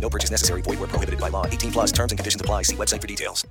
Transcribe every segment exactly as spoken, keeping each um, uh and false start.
No purchase necessary. Void where prohibited by law. eighteen plus terms and conditions apply. See website for details.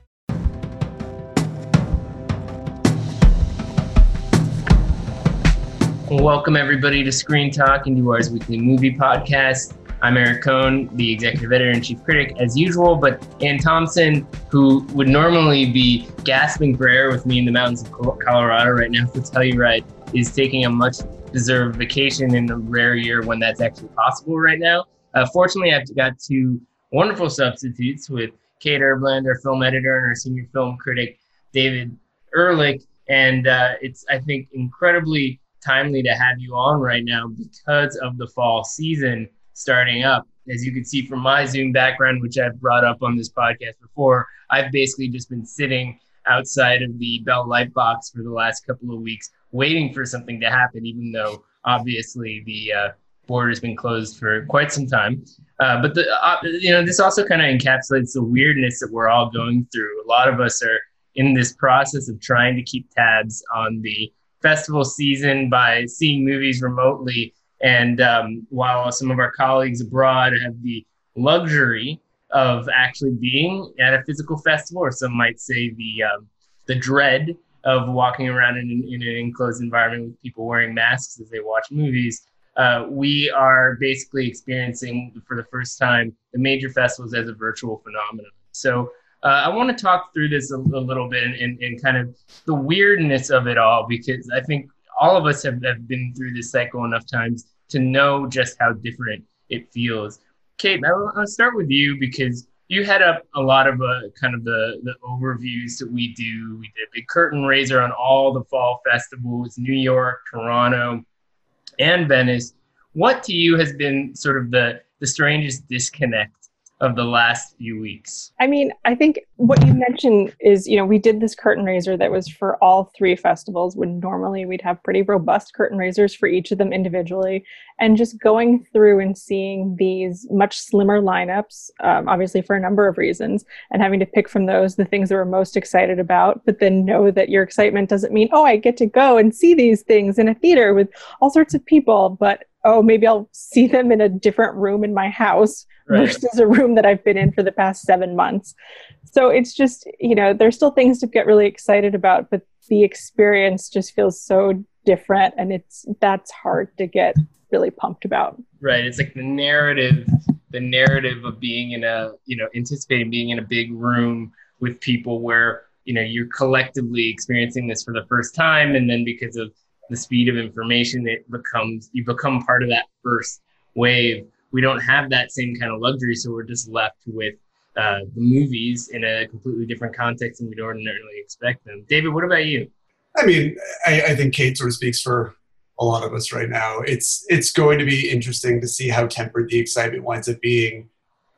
Well, welcome, everybody, to Screen Talk, IndieWire's weekly movie podcast. I'm Eric Cohn, the executive editor and chief critic, as usual, but Ann Thompson, who would normally be gasping for air with me in the mountains of Colorado right now for Telluride, is taking a much-deserved vacation in the rare year when that's actually possible right now. Uh, fortunately, I've got two wonderful substitutes with Kate Erbland, our film editor, and our senior film critic, David Ehrlich, and uh, it's, I think, incredibly timely to have you on right now because of the fall season starting up. As you can see from my Zoom background, which I've brought up on this podcast before, I've basically just been sitting outside of the Bell Lightbox for the last couple of weeks, waiting for something to happen, even though obviously the uh, border has been closed for quite some time. Uh, but the uh, you know, this also kind of encapsulates the weirdness that we're all going through. A lot of us are in this process of trying to keep tabs on the festival season by seeing movies remotely. And um, while some of our colleagues abroad have the luxury of actually being at a physical festival, or some might say the um, the dread of walking around in, in an enclosed environment with people wearing masks as they watch movies, uh, we are basically experiencing for the first time the major festivals as a virtual phenomenon. So uh, I want to talk through this a, a little bit and, and, and kind of the weirdness of it all, because I think all of us have, have been through this cycle enough times to know just how different it feels. Kate, I'll, I'll start with you because you head up a lot of uh, kind of the, the overviews that we do. We did a big curtain raiser on all the fall festivals, New York, Toronto, and Venice. What to you has been sort of the, the strangest disconnect of the last few weeks? I mean, I think what you mentioned is, you know, we did this curtain raiser that was for all three festivals when normally we'd have pretty robust curtain raisers for each of them individually. And just going through and seeing these much slimmer lineups, um, obviously for a number of reasons, and having to pick from those the things that we're most excited about, but then know that your excitement doesn't mean, oh, I get to go and see these things in a theater with all sorts of people, but oh, maybe I'll see them in a different room in my house right. versus a room that I've been in for the past seven months. So it's just, you know, there's still things to get really excited about, but the experience just feels so different. And it's, that's hard to get really pumped about. Right. It's like the narrative, the narrative of being in a, you know, anticipating being in a big room with people where, you know, you're collectively experiencing this for the first time. And then because of the speed of information, it becomes, you become part of that first wave. We don't have that same kind of luxury, so we're just left with uh, the movies in a completely different context than we'd ordinarily expect them. David, what about you? I mean, I, I think Kate sort of speaks for a lot of us right now. It's it's going to be interesting to see how tempered the excitement winds up being.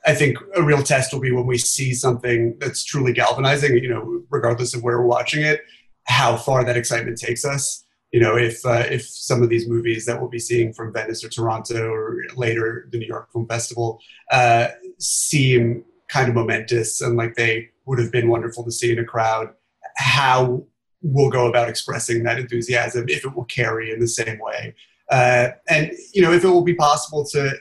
I think a real test will be when we see something that's truly galvanizing, you know, regardless of where we're watching it, how far that excitement takes us. You know, if uh, if some of these movies that we'll be seeing from Venice or Toronto or later the New York Film Festival uh, seem kind of momentous and like they would have been wonderful to see in a crowd, how we'll go about expressing that enthusiasm, if it will carry in the same way. Uh, and, you know, if it will be possible to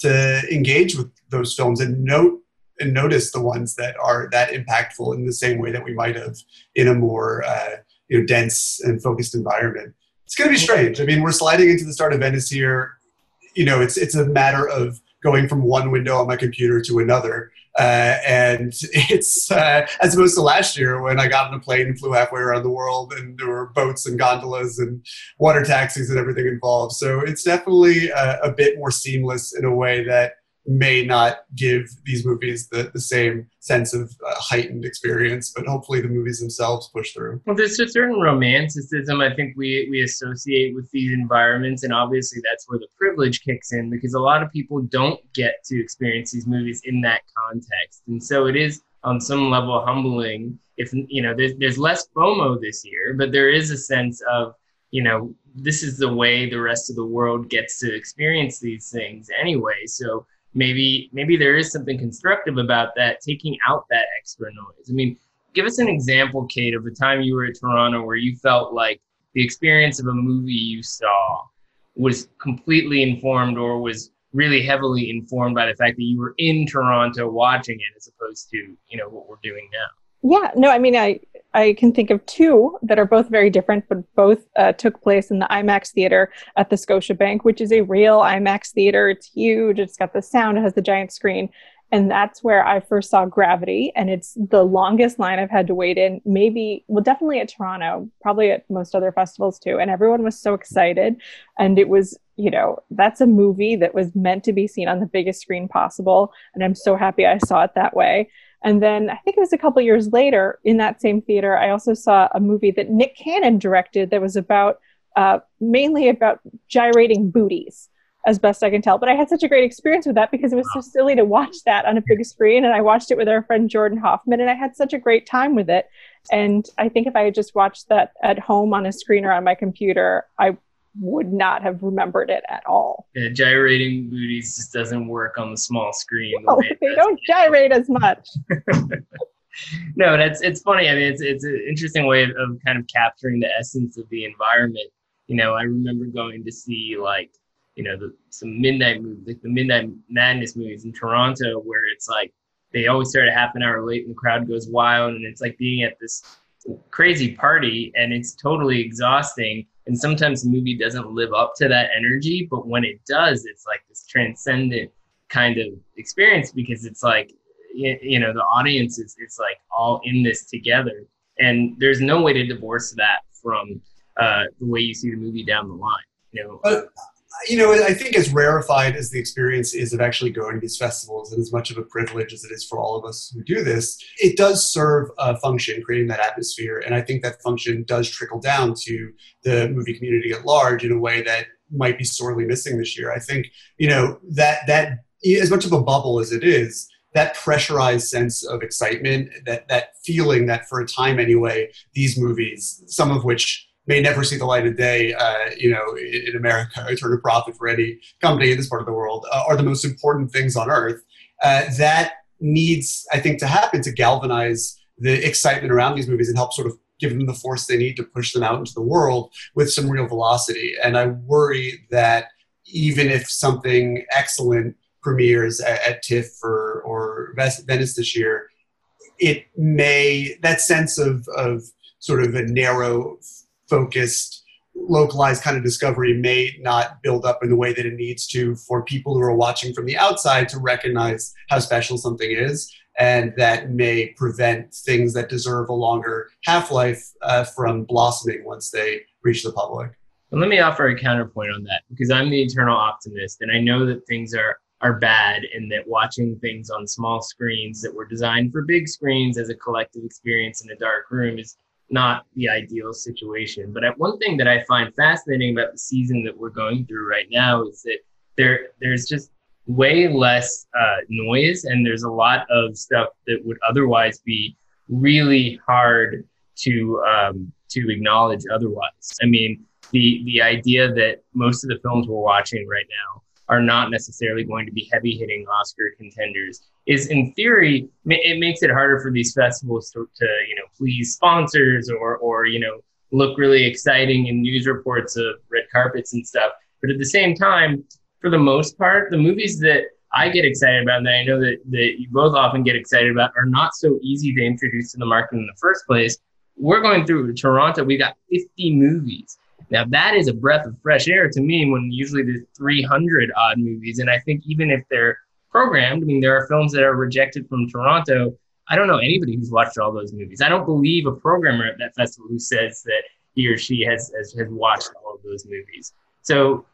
to engage with those films and note and notice the ones that are that impactful in the same way that we might have in a more uh, you know, dense and focused environment. It's going to be strange. I mean, we're sliding into the start of Venice here. You know, it's it's a matter of going from one window on my computer to another. Uh, and it's, uh, as opposed to last year when I got on a plane and flew halfway around the world and there were boats and gondolas and water taxis and everything involved. So it's definitely a, a bit more seamless in a way that may not give these movies the, the same sense of uh, heightened experience, but hopefully the movies themselves push through. Well, there's a certain romanticism I think we, we associate with these environments, and obviously that's where the privilege kicks in because a lot of people don't get to experience these movies in that context. And so it is on some level humbling. If, you know, there's, there's less FOMO this year, but there is a sense of, you know, this is the way the rest of the world gets to experience these things anyway. So maybe maybe there is something constructive about that, taking out that extra noise. I mean, give us an example, Kate, of a time you were at Toronto where you felt like the experience of a movie you saw was completely informed or was really heavily informed by the fact that you were in Toronto watching it, as opposed to, you know, what we're doing now. Yeah, no, I mean, I, I can think of two that are both very different, but both uh, took place in the IMAX theater at the Scotiabank, which is a real IMAX theater. It's huge. It's got the sound. It has the giant screen. And that's where I first saw Gravity. And it's the longest line I've had to wait in, maybe, well, definitely at Toronto, probably at most other festivals too. And everyone was so excited. And it was, you know, that's a movie that was meant to be seen on the biggest screen possible. And I'm so happy I saw it that way. And then I think it was a couple years later in that same theater, I also saw a movie that Nick Cannon directed that was about, uh, mainly about gyrating booties, as best I can tell. But I had such a great experience with that because it was so silly to watch that on a big screen. And I watched it with our friend Jordan Hoffman, and I had such a great time with it. And I think if I had just watched that at home on a screen or on my computer, I would not have remembered it at all. Yeah, gyrating booties just doesn't work on the small screen. No, the they don't gyrate as much. No, that's it's funny. I mean, it's it's an interesting way of, of kind of capturing the essence of the environment. You know, I remember going to see, like, you know, the, some midnight movies, like the Midnight Madness movies in Toronto, where it's like they always start a half an hour late and the crowd goes wild, and it's like being at this crazy party, and it's totally exhausting. And sometimes the movie doesn't live up to that energy, but when it does, it's like this transcendent kind of experience, because it's like, you know, the audience is it's like all in this together, and there's no way to divorce that from uh, the way you see the movie down the line. You know. Uh- You know, I think as rarefied as the experience is of actually going to these festivals, and as much of a privilege as it is for all of us who do this, it does serve a function, creating that atmosphere. And I think that function does trickle down to the movie community at large in a way that might be sorely missing this year. I think, you know, that that as much of a bubble as it is, that pressurized sense of excitement, that that feeling that for a time anyway, these movies, some of which may never see the light of day, uh, you know, in, in America, or turn a profit for any company in this part of the world, uh, are the most important things on earth. Uh, that needs, I think, to happen to galvanize the excitement around these movies and help sort of give them the force they need to push them out into the world with some real velocity. And I worry that even if something excellent premieres at, at TIFF or, or Venice this year, it may, that sense of, of sort of a narrow, focused, localized kind of discovery may not build up in the way that it needs to for people who are watching from the outside to recognize how special something is. And that may prevent things that deserve a longer half-life uh, from blossoming once they reach the public. Well, let me offer a counterpoint on that, because I'm the eternal optimist, and I know that things are, are bad, and that watching things on small screens that were designed for big screens as a collective experience in a dark room is not the ideal situation. But one thing that I find fascinating about the season that we're going through right now is that there there's just way less uh, noise, and there's a lot of stuff that would otherwise be really hard to um, to acknowledge otherwise. I mean, the the idea that most of the films we're watching right now are not necessarily going to be heavy-hitting Oscar contenders is, in theory, it makes it harder for these festivals to, to you know, please sponsors or, or, you know, look really exciting in news reports of red carpets and stuff. But at the same time, for the most part, the movies that I get excited about, and that I know that, that you both often get excited about, are not so easy to introduce to the market in the first place. We're going through Toronto. We got fifty movies. Now, that is a breath of fresh air to me, when usually there's three hundred odd movies. And I think even if they're programmed, I mean, there are films that are rejected from Toronto. I don't know anybody who's watched all those movies. I don't believe a programmer at that festival who says that he or she has has, has watched all of those movies. So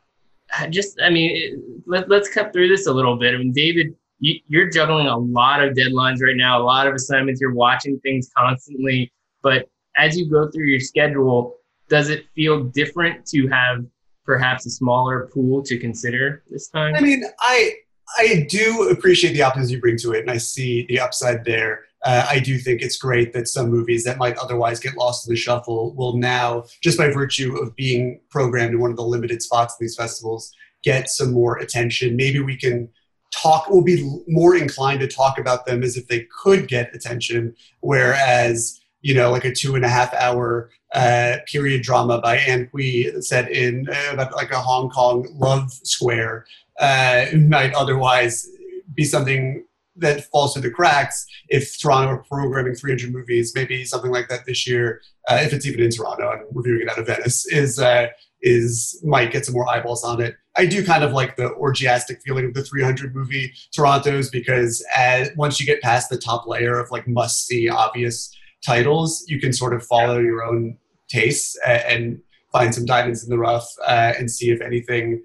just, I mean, it, let, let's cut through this a little bit. I mean, David, you, you're juggling a lot of deadlines right now, a lot of assignments. You're watching things constantly. But as you go through your schedule, does it feel different to have perhaps a smaller pool to consider this time? I mean, I I do appreciate the optimism you bring to it, and I see the upside there. uh, I do think it's great that some movies that might otherwise get lost in the shuffle will now, just by virtue of being programmed in one of the limited spots in these festivals, get some more attention. Maybe we can talk, we'll be more inclined to talk about them as if they could get attention, whereas, you know, like a two and a half hour uh, period drama by Ann Hui set in uh, about like a Hong Kong love square uh, might otherwise be something that falls through the cracks if Toronto were programming three hundred movies, maybe something like that this year, uh, if it's even in Toronto, I'm reviewing it out of Venice, is uh, is might get some more eyeballs on it. I do kind of like the orgiastic feeling of the three hundred movie Torontos, because as, once you get past the top layer of like must-see obvious titles, you can sort of follow your own tastes and find some diamonds in the rough uh, and see if anything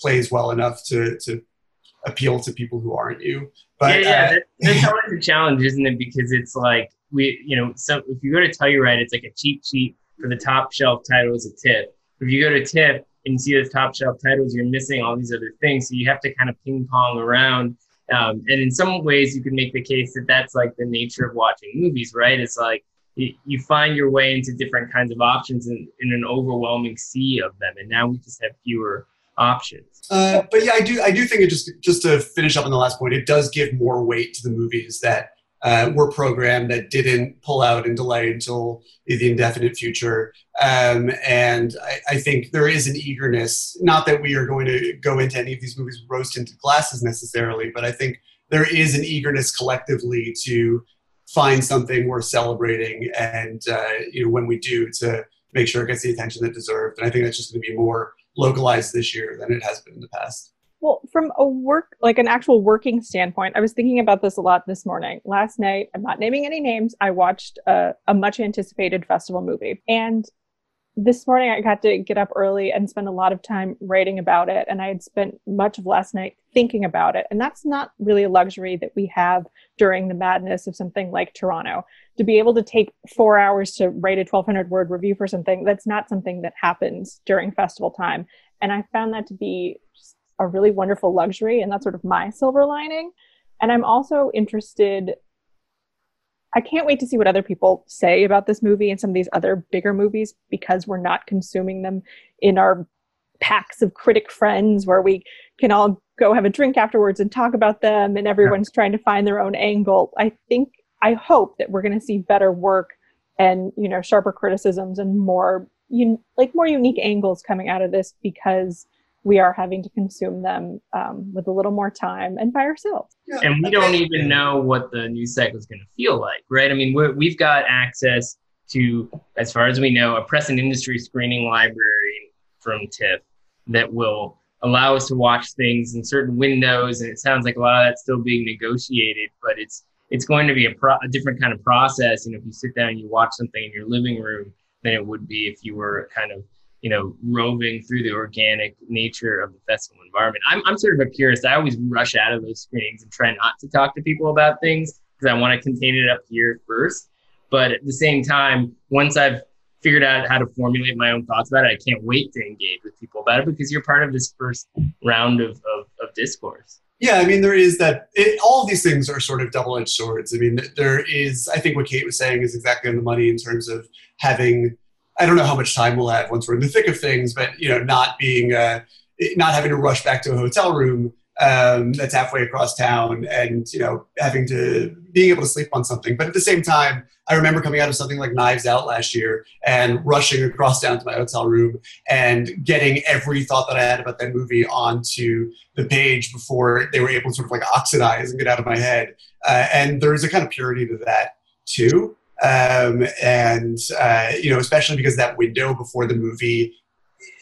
plays well enough to, to appeal to people who aren't you. But, yeah, yeah, uh, that's, that's always a challenge, isn't it? Because it's like, we, you know, so if you go to Telluride, it's like a cheat sheet for the top shelf titles at TIFF. If you go to TIFF and see those top shelf titles, you're missing all these other things. So you have to kind of ping pong around. Um, and in some ways, you can make the case that that's like the nature of watching movies, right? It's like you, you find your way into different kinds of options in, in an overwhelming sea of them. And now we just have fewer options. Uh, but yeah, I do I do think it just, just to finish up on the last point, it does give more weight to the movies that uh, were programmed that didn't pull out and delay until the indefinite future. Um, and I, I think there is an eagerness, not that we are going to go into any of these movies with rose-tinted glasses necessarily, but I think there is an eagerness collectively to find something worth celebrating and, uh, you know, when we do, to make sure it gets the attention that deserved. And I think that's just going to be more localized this year than it has been in the past. Well, from a work, like an actual working standpoint, I was thinking about this a lot this morning. Last night, I'm not naming any names, I watched a, a much anticipated festival movie. And this morning I got to get up early and spend a lot of time writing about it. And I had spent much of last night thinking about it. And that's not really a luxury that we have during the madness of something like Toronto. To be able to take four hours to write a twelve hundred word review for something, that's not something that happens during festival time. And I found that to be a really wonderful luxury, and that's sort of my silver lining. And I'm also interested, I can't wait to see what other people say about this movie and some of these other bigger movies, because we're not consuming them in our packs of critic friends where we can all go have a drink afterwards and talk about them and everyone's trying to find their own angle. I think, I hope that we're going to see better work and, you know, sharper criticisms and more, un- like more unique angles coming out of this, because we are having to consume them um, with a little more time and by ourselves. Yeah. And we don't even know what the news cycle is going to feel like, right? I mean, we're, we've got access to, as far as we know, a press and industry screening library from TIFF that will allow us to watch things in certain windows. And it sounds like a lot of that's still being negotiated, but it's it's going to be a, pro- a different kind of process. You know, if you sit down and you watch something in your living room than it would be if you were kind of, you know, roving through the organic nature of the festival environment. I'm I'm sort of a purist. I always rush out of those screenings and try not to talk to people about things because I want to contain it up here first. But at the same time, once I've figured out how to formulate my own thoughts about it, I can't wait to engage with people about it, because you're part of this first round of, of, of discourse. Yeah, I mean, there is that, it, all of these things are sort of double-edged swords. I mean, there is, I think what Kate was saying is exactly on the money in terms of having, I don't know how much time we'll have once we're in the thick of things, but, you know, not being, uh, not having to rush back to a hotel room um, that's halfway across town, and, you know, having to, being able to sleep on something. But at the same time, I remember coming out of something like Knives Out last year and rushing across down to my hotel room and getting every thought that I had about that movie onto the page before they were able to sort of like oxidize and get out of my head. Uh, and there's a kind of purity to that too. Um, and, uh, you know, especially because that window before the movie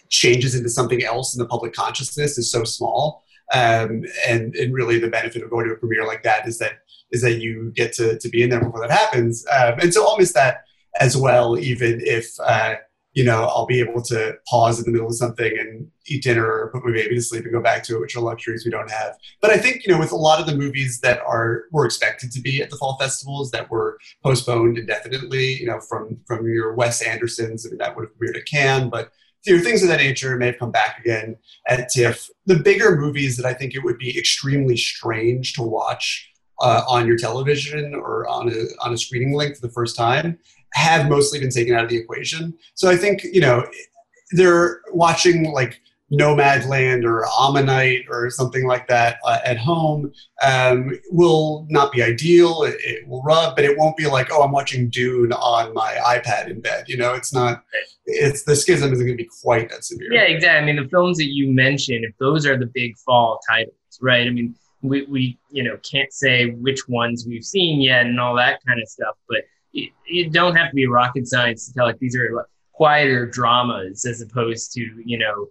changes into something else in the public consciousness is so small. Um, and, and really the benefit of going to a premiere like that is that, is that you get to, to be in there before that happens. Um, and so I'll miss that as well, even if, uh, you know, I'll be able to pause in the middle of something and eat dinner or put my baby to sleep and go back to it, which are luxuries we don't have. But I think, you know, with a lot of the movies that are were expected to be at the fall festivals that were postponed indefinitely, you know, from, from your Wes Andersons, I mean, that would have premiered at Cannes, but you know, things of that nature may have come back again at TIFF. The bigger movies that I think it would be extremely strange to watch uh, on your television or on a on a screening link for the first time have mostly been taken out of the equation. So I think, you know, they're watching like Nomadland or Ammonite or something like that uh, at home um, will not be ideal. It, it will rub, but it won't be like, oh, I'm watching Dune on my iPad in bed. You know, it's not, it's the schism isn't going to be quite that severe. Yeah, exactly. I mean, the films that you mentioned, if those are the big fall titles, right? I mean, we, we you know, can't say which ones we've seen yet and all that kind of stuff, but you, you don't have to be rocket science to tell like these are quieter dramas as opposed to, you know,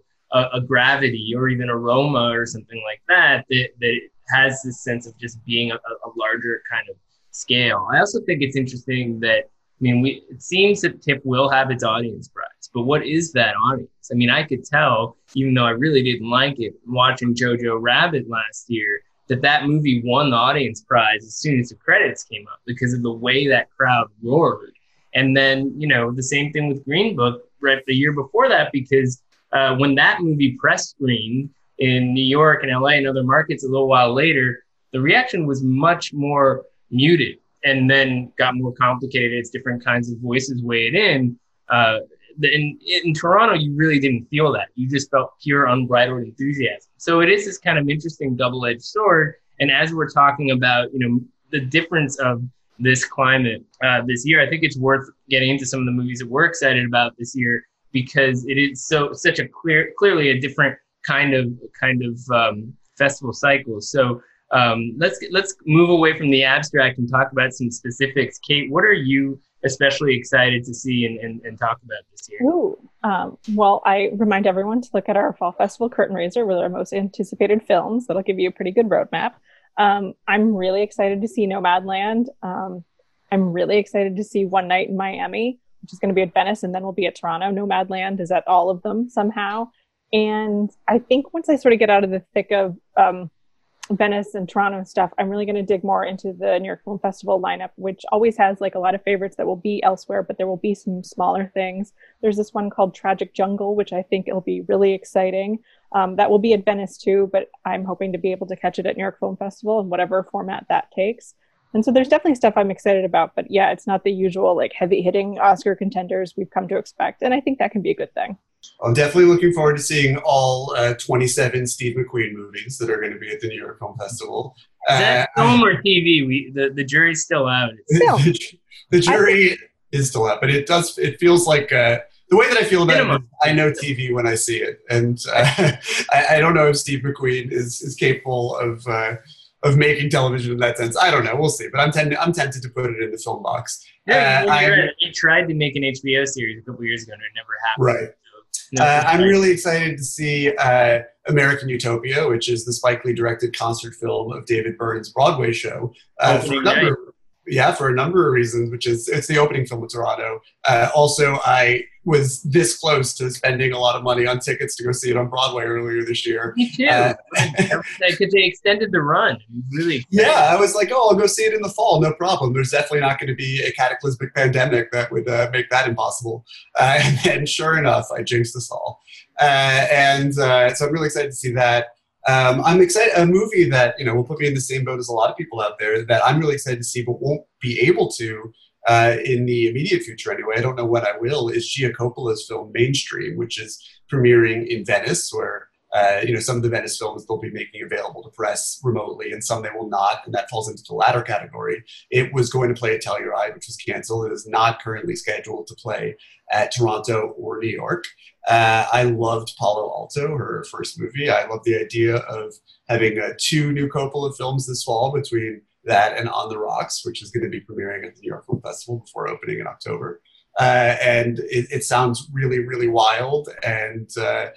a Gravity or even a Roma or something like that, that, that has this sense of just being a, a larger kind of scale. I also think it's interesting that, I mean, we, it seems that TIFF will have its audience prize, but what is that audience? I mean, I could tell, even though I really didn't like it, watching Jojo Rabbit last year, that that movie won the audience prize as soon as the credits came up because of the way that crowd roared. And then, you know, the same thing with Green Book right the year before that, because Uh, when that movie press screened in New York and L A and other markets a little while later, the reaction was much more muted and then got more complicated as different kinds of voices weighed in. Uh, in, in Toronto, you really didn't feel that. You just felt pure, unbridled enthusiasm. So it is this kind of interesting double-edged sword. And as we're talking about, you know, the difference of this climate uh, this year, I think it's worth getting into some of the movies that we're excited about this year, because it is so such a clear, clearly a different kind of kind of um, festival cycle. So um, let's get, let's move away from the abstract and talk about some specifics. Kate, what are you especially excited to see and, and, and talk about this year? Ooh, um, well, I remind everyone to look at our Fall Festival Curtain Raiser with our most anticipated films. That'll give you a pretty good roadmap. Um, I'm really excited to see Nomadland. Um, I'm really excited to see One Night in Miami, which is going to be at Venice, and then we'll be at Toronto. Nomadland is at all of them somehow. And I think once I sort of get out of the thick of um, Venice and Toronto stuff, I'm really going to dig more into the New York Film Festival lineup, which always has like a lot of favorites that will be elsewhere, but there will be some smaller things. There's this one called Tragic Jungle, which I think it'll be really exciting. Um, that will be at Venice too, but I'm hoping to be able to catch it at New York Film Festival in whatever format that takes. And so there's definitely stuff I'm excited about, but yeah, it's not the usual like heavy hitting Oscar contenders we've come to expect. And I think that can be a good thing. I'm definitely looking forward to seeing all uh, twenty-seven Steve McQueen movies that are going to be at the New York Film Festival. Is that uh, film or T V? We, the, the jury's still out. Still, the, the jury think, is still out, but it does, it feels like uh, the way that I feel about it, I know T V when I see it. And uh, I, I don't know if Steve McQueen is, is capable of... Uh, of making television in that sense. I don't know, we'll see, but I'm, tend- I'm tempted to put it in the film box. Yeah, uh, you right. tried to make an H B O series a couple years ago and it never happened. Right. So, no, uh, I'm really excited to see uh, American Utopia, which is the Spike Lee directed concert film of David Byrne's Broadway show. Uh, for a number, right? Yeah, for a number of reasons, which is, it's the opening film of Toronto. Uh, also, I was this close to spending a lot of money on tickets to go see it on Broadway earlier this year. Me too. Uh, because they extended the run. Really? Yeah, I was like, oh, I'll go see it in the fall. No problem. There's definitely not going to be a cataclysmic pandemic that would uh, make that impossible. Uh, and then sure enough, I jinxed us all. Uh, and uh, so I'm really excited to see that. Um, I'm excited, a movie that, you know, will put me in the same boat as a lot of people out there that I'm really excited to see, but won't be able to uh, in the immediate future anyway. I don't know when I will, is Gia Coppola's film Mainstream, which is premiering in Venice, where, uh, you know, some of the Venice films they'll be making available to press remotely and some they will not. And that falls into the latter category. It was going to play at Telluride, which was canceled. It is not currently scheduled to play at Toronto or New York. Uh, I loved Palo Alto, her first movie. I love the idea of having uh, two new Coppola films this fall between that and On the Rocks, which is going to be premiering at the New York Film Festival before opening in October. Uh, and it, it sounds really, really wild and uh,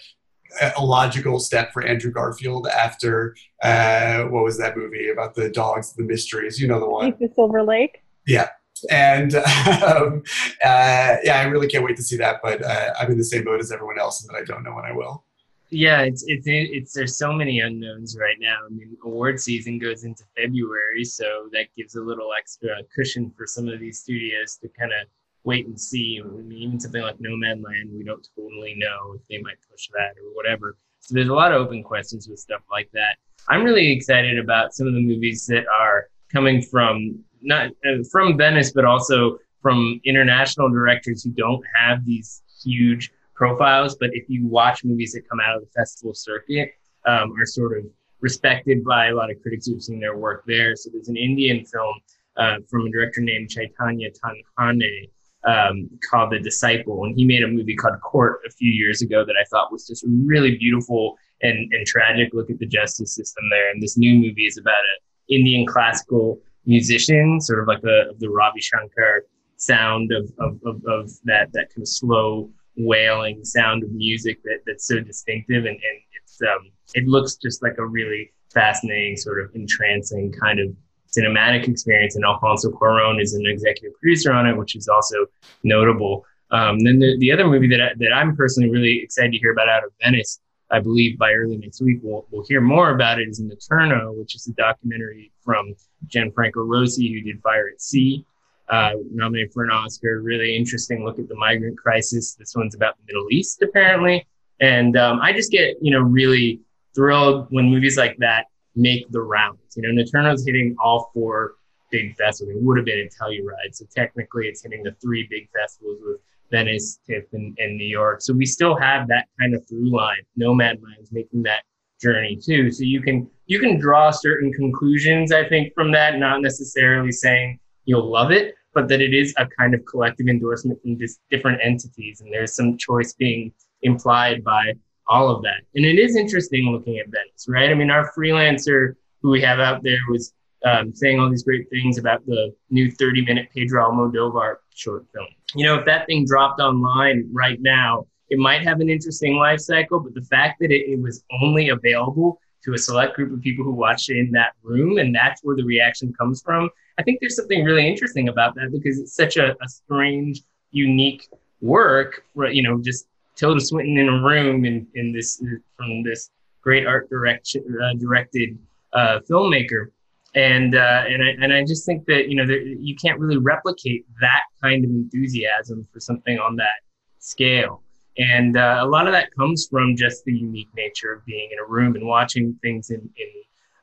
a logical step for Andrew Garfield after, uh, what was that movie about the dogs, the mysteries, you know the one. The Silver Lake? Yeah. And um, uh, yeah, I really can't wait to see that. But uh, I'm in the same boat as everyone else, and that I don't know when I will. Yeah, it's it's it's there's so many unknowns right now. I mean, award season goes into February, so that gives a little extra cushion for some of these studios to kind of wait and see. I mean, even something like Nomadland, we don't totally know if they might push that or whatever. So there's a lot of open questions with stuff like that. I'm really excited about some of the movies that are coming from not uh, from Venice, but also from international directors who don't have these huge profiles. But if you watch movies that come out of the festival circuit, um, are sort of respected by a lot of critics who've seen their work there. So there's an Indian film uh, from a director named Chaitanya Tanhane um, called The Disciple. And he made a movie called Court a few years ago that I thought was just really beautiful and, and tragic look at the justice system there. And this new movie is about an Indian classical musician, sort of like the, the Ravi Shankar sound of, of, of, of that, that kind of slow wailing sound of music that, that's so distinctive. And, and it's, um, it looks just like a really fascinating, sort of entrancing kind of cinematic experience. And Alfonso Cuarón is an executive producer on it, which is also notable. Um, then the, the other movie that, I, that I'm personally really excited to hear about out of Venice, I believe by early next week, we'll, we'll hear more about it, is Notturno, which is a documentary from Gianfranco Rosi, who did Fire at Sea, uh, nominated for an Oscar. Really interesting look at the migrant crisis. This one's about the Middle East, apparently. And um, I just get, you know, really thrilled when movies like that make the rounds. You know, Notturno's hitting all four big festivals. It would have been at Telluride. So technically it's hitting the three big festivals with Venice, TIFF, and, and New York. So we still have that kind of through line. Nomadland's making that journey too. So you can you can draw certain conclusions, I think, from that, not necessarily saying you'll love it, but that it is a kind of collective endorsement from just different entities. And there's some choice being implied by all of that. And it is interesting looking at Venice, right? I mean, our freelancer who we have out there was um, saying all these great things about the new thirty-minute Pedro Almodovar short film. You know, if that thing dropped online right now, it might have an interesting life cycle, but the fact that it, it was only available to a select group of people who watched it in that room, and that's where the reaction comes from, I think there's something really interesting about that, because it's such a, a strange, unique work, you know, just Tilda Swinton in a room in, in this from this great art direction uh, directed uh, filmmaker, and uh, and I and I just think that you know there, you can't really replicate that kind of enthusiasm for something on that scale, and uh, a lot of that comes from just the unique nature of being in a room and watching things in in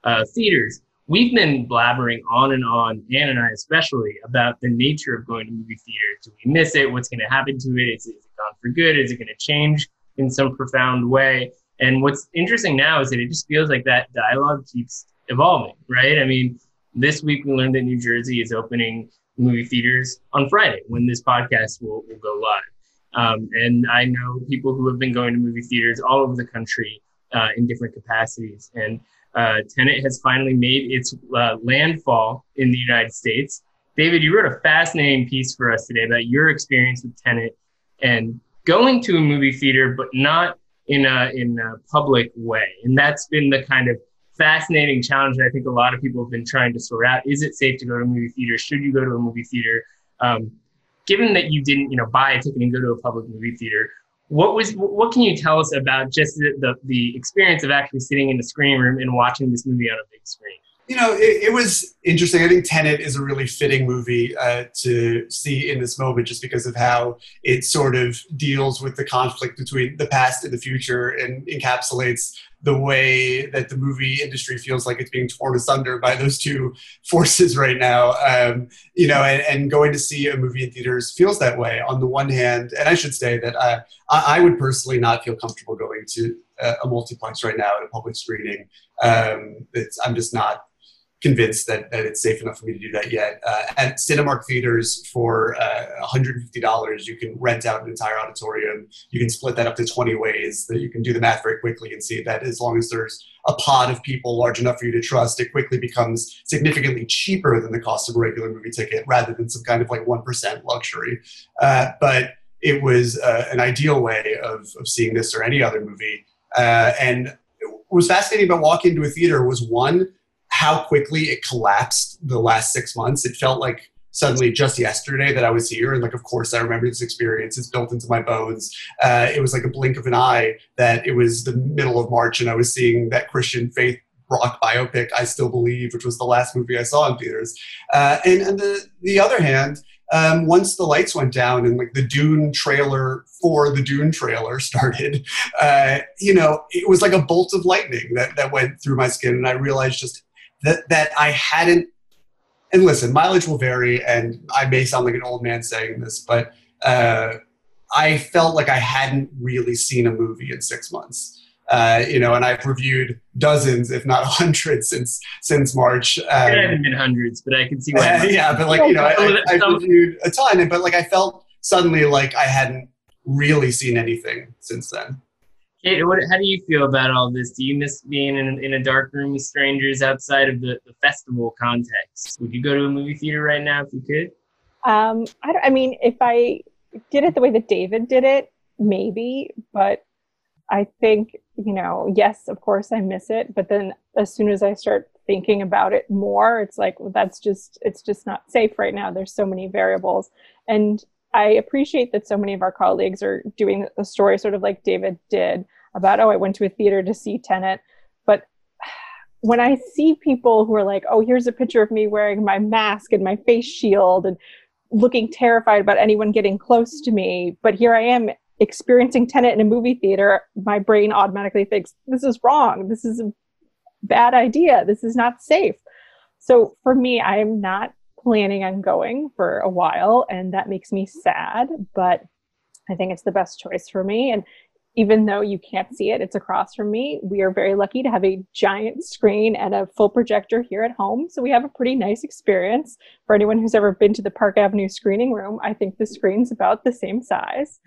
uh, theaters. We've been blabbering on and on, Ann and I especially, about the nature of going to movie theaters. Do we miss it? What's going to happen to it? Is, is it gone for good? Is it going to change in some profound way? And what's interesting now is that it just feels like that dialogue keeps evolving, right? I mean, this week we learned that New Jersey is opening movie theaters on Friday when this podcast will, will go live. Um, and I know people who have been going to movie theaters all over the country uh, in different capacities. And Uh, Tenet has finally made its uh, landfall in the United States. David, you wrote a fascinating piece for us today about your experience with Tenet and going to a movie theater, but not in a in a public way. And that's been the kind of fascinating challenge that I think a lot of people have been trying to sort out. Is it safe to go to a movie theater? Should you go to a movie theater? Um, given that you didn't, you know, buy a ticket and go to a public movie theater, What was? What can you tell us about just the, the, the experience of actually sitting in the screen room and watching this movie on a big screen? You know, it, it was interesting. I think Tenet is a really fitting movie uh, to see in this moment just because of how it sort of deals with the conflict between the past and the future and encapsulates the way that the movie industry feels like it's being torn asunder by those two forces right now. Um, you know, and, and going to see a movie in theaters feels that way. On the one hand, and I should say that I, I would personally not feel comfortable going to a, a multiplex right now at a public screening. Um, it's, I'm just not convinced that, that it's safe enough for me to do that yet. Uh, at Cinemark theaters for uh, one hundred fifty dollars, you can rent out an entire auditorium. You can split that up to twenty ways. That you can do the math very quickly and see that as long as there's a pod of people large enough for you to trust, it quickly becomes significantly cheaper than the cost of a regular movie ticket rather than some kind of like one percent luxury. Uh, but it was uh, an ideal way of, of seeing this or any other movie. Uh, and what was fascinating about walking into a theater was one, how quickly it collapsed the last six months. It felt like suddenly just yesterday that I was here. And like, of course I remember this experience. It's built into my bones. Uh, it was like a blink of an eye that it was the middle of March and I was seeing that Christian Faith rock biopic, I Still Believe, which was the last movie I saw in theaters. Uh, and on the, the other hand, Um, once the lights went down and like the Dune trailer for the Dune trailer started, uh, you know, it was like a bolt of lightning that, that went through my skin. And I realized just that, that I hadn't and listen, mileage will vary, and I may sound like an old man saying this, but uh, I felt like I hadn't really seen a movie in six months. Uh, you know, and I've reviewed dozens, if not hundreds, since since March. Um, it hasn't been hundreds, but I can see why. Uh, yeah, but like, you know, I, I, I've reviewed a ton, but like I felt suddenly like I hadn't really seen anything since then. Kate, what, how do you feel about all this? Do you miss being in, in a dark room with strangers outside of the, the festival context? Would you go to a movie theater right now if you could? Um, I, don't, I mean, if I did it the way that David did it, maybe, but I think, you know, yes, of course I miss it, but then as soon as I start thinking about it more, it's like, well, that's just, it's just not safe right now. There's so many variables. And I appreciate that so many of our colleagues are doing a story sort of like David did about, oh, I went to a theater to see Tenet. But when I see people who are like, oh, here's a picture of me wearing my mask and my face shield and looking terrified about anyone getting close to me, but here I am experiencing Tenet in a movie theater, my brain automatically thinks, this is wrong. This is a bad idea. This is not safe. So for me, I am not planning on going for a while, and that makes me sad, but I think it's the best choice for me. And even though you can't see it, it's across from me. We are very lucky to have a giant screen and a full projector here at home, so we have a pretty nice experience. For anyone who's ever been to the Park Avenue screening room, I think the screen's about the same size.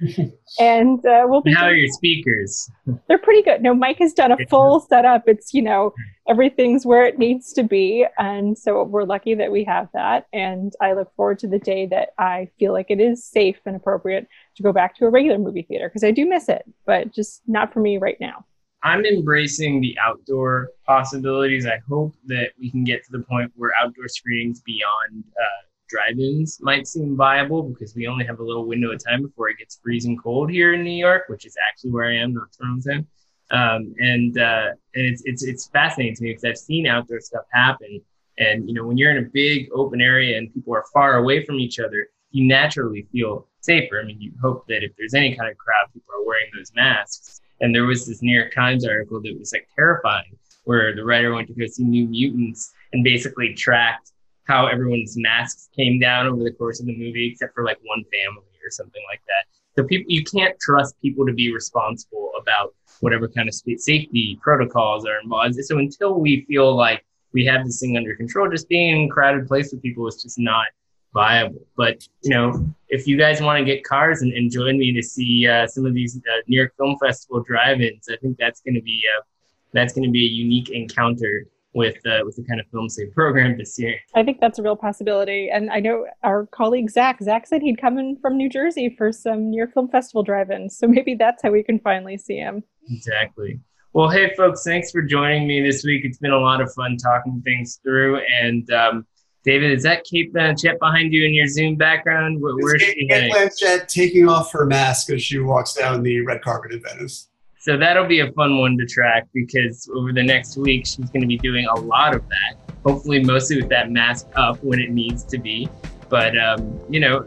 And uh, we'll be. How are your speakers? They're pretty good. No, Mike has done a full setup. It's, you know, everything's where it needs to be, and so we're lucky that we have that. And I look forward to the day that I feel like it is safe and appropriate to go back to a regular movie theater, because I do miss it, but just not for me right now. I'm embracing the outdoor possibilities. I hope that we can get to the point where outdoor screenings beyond uh, drive-ins might seem viable, because we only have a little window of time before it gets freezing cold here in New York, which is actually where I am, not Toronto. Um, and uh, and it's, it's, it's fascinating to me, because I've seen outdoor stuff happen. And, you know, when you're in a big open area and people are far away from each other, you naturally feel safer. I mean, you hope that if there's any kind of crowd, people are wearing those masks. And there was this New York Times article that was like terrifying, where the writer went to go see New Mutants and basically tracked how everyone's masks came down over the course of the movie, except for like one family or something like that. So people, you can't trust people to be responsible about whatever kind of safety protocols are involved. So until we feel like we have this thing under control, just being in a crowded place with people is just not viable. But, you know, if you guys want to get cars and, and join me to see uh, some of these uh, New York Film Festival drive-ins, I think that's going to be uh, that's going to be a unique encounter with uh, with the kind of film safe program this year. I think that's a real possibility. And I know our colleague Zach Zach said he'd come in from New Jersey for some New York Film Festival drive-ins, so maybe that's how we can finally see him. Exactly. Well, hey folks, thanks for joining me this week. It's been a lot of fun talking things through. And um, David, is that Kate Blanchett behind you in your Zoom background? Where, where is she? Kate Blanchett taking off her mask as she walks down the red carpet in Venice. So that'll be a fun one to track, because over the next week, she's going to be doing a lot of that. Hopefully, mostly with that mask up when it needs to be. But, um, you know,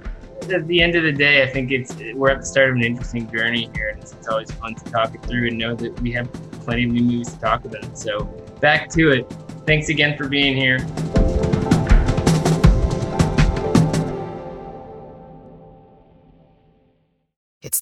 at the end of the day, I think it's we're at the start of an interesting journey here. And it's, it's always fun to talk it through and know that we have plenty of new movies to talk about. So back to it. Thanks again for being here. It's